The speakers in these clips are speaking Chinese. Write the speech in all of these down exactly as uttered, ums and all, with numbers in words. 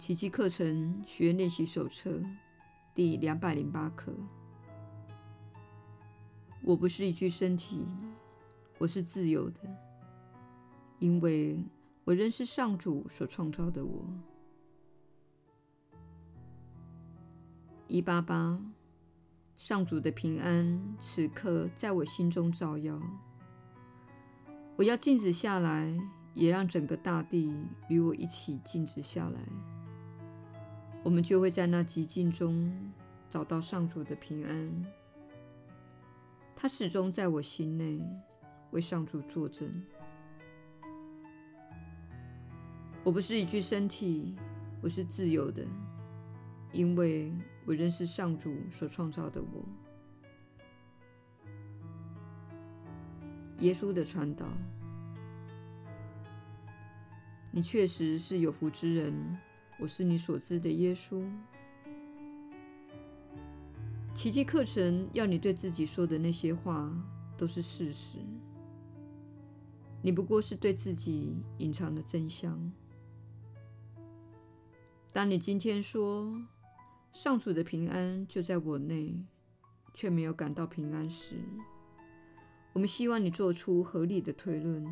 奇迹课程学员练习手册第两百零八课。我不是一具身体，我是自由的，因为我仍是上主所创造的我。一八八，上主的平安此刻在我心中照耀。我要静止下来，也让整个大地与我一起静止下来。我们就会在那寂静中找到上主的平安。他始终在我心内，为上主作证。我不是一具身体，我是自由的，因为我仍是上主所创造的我。耶稣的传导。你确实是有福之人，我是你所知的耶稣。奇迹课程要你对自己说的那些话都是事实，你不过是对自己隐藏的真相。当你今天说上主的平安就在我内，却没有感到平安时，我们希望你做出合理的推论。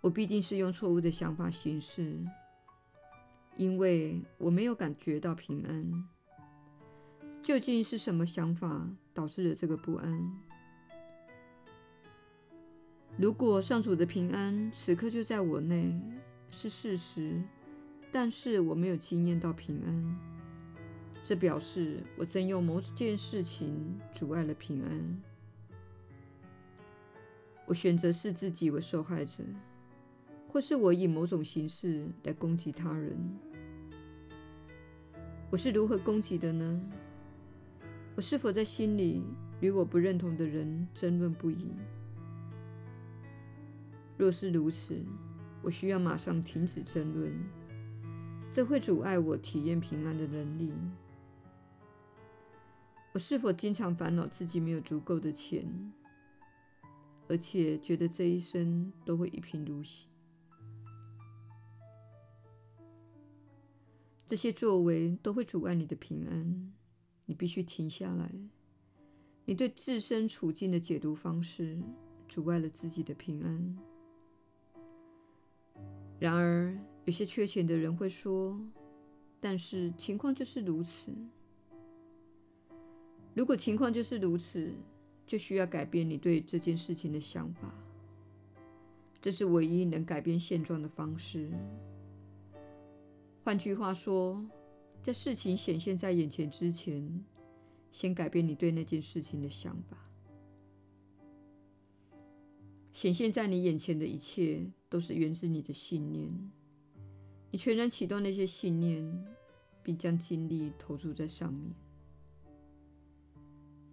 我必定是用错误的想法行事，因为我没有感觉到平安。究竟是什么想法导致了这个不安？如果上主的平安此刻就在我内，是事实，但是我没有经验到平安，这表示我曾有某件事情阻碍了平安。我选择视自己为受害者，或是我以某种形式来攻击他人。我是如何攻击的呢？我是否在心里与我不认同的人争论不已？若是如此，我需要马上停止争论，这会阻碍我体验平安的能力。我是否经常烦恼自己没有足够的钱，而且觉得这一生都会一贫如洗？这些作为都会阻碍你的平安，你必须停下来。你对自身处境的解读方式阻碍了自己的平安。然而，有些缺钱的人会说，但是情况就是如此。如果情况就是如此，就需要改变你对这件事情的想法。这是唯一能改变现状的方式。换句话说，在事情显现在眼前之前，先改变你对那件事情的想法。显现在你眼前的一切都是源自你的信念，你全然启动那些信念，并将精力投注在上面。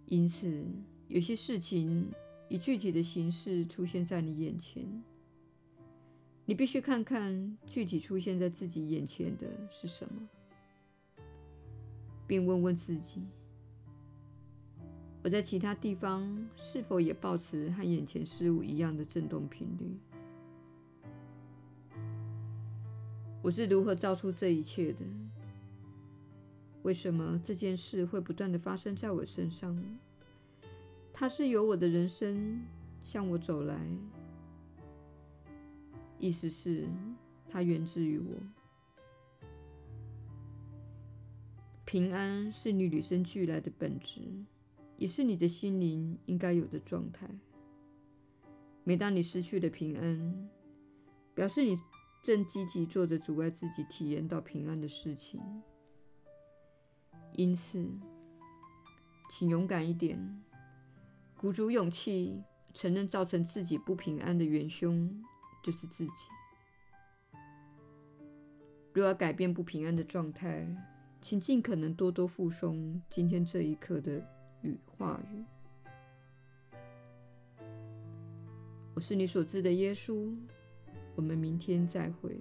因此，有些事情以具体的形式出现在你眼前，你必须看看具体出现在自己眼前的是什么，并问问自己：我在其他地方是否也抱持和眼前事物一样的振动频率？我是如何造出这一切的？为什么这件事会不断地发生在我身上？它是由我的人生向我走来，意思是它源自于我。平安是你与生俱来的本质，也是你的心灵应该有的状态。每当你失去了平安，表示你正积极做着阻碍自己体验到平安的事情。因此，请勇敢一点，鼓足勇气，承认造成自己不平安的元凶就是自己。若要改变不平安的状态，请尽可能多多附送今天这一刻的与话语。我是你所知的耶稣，我们明天再会。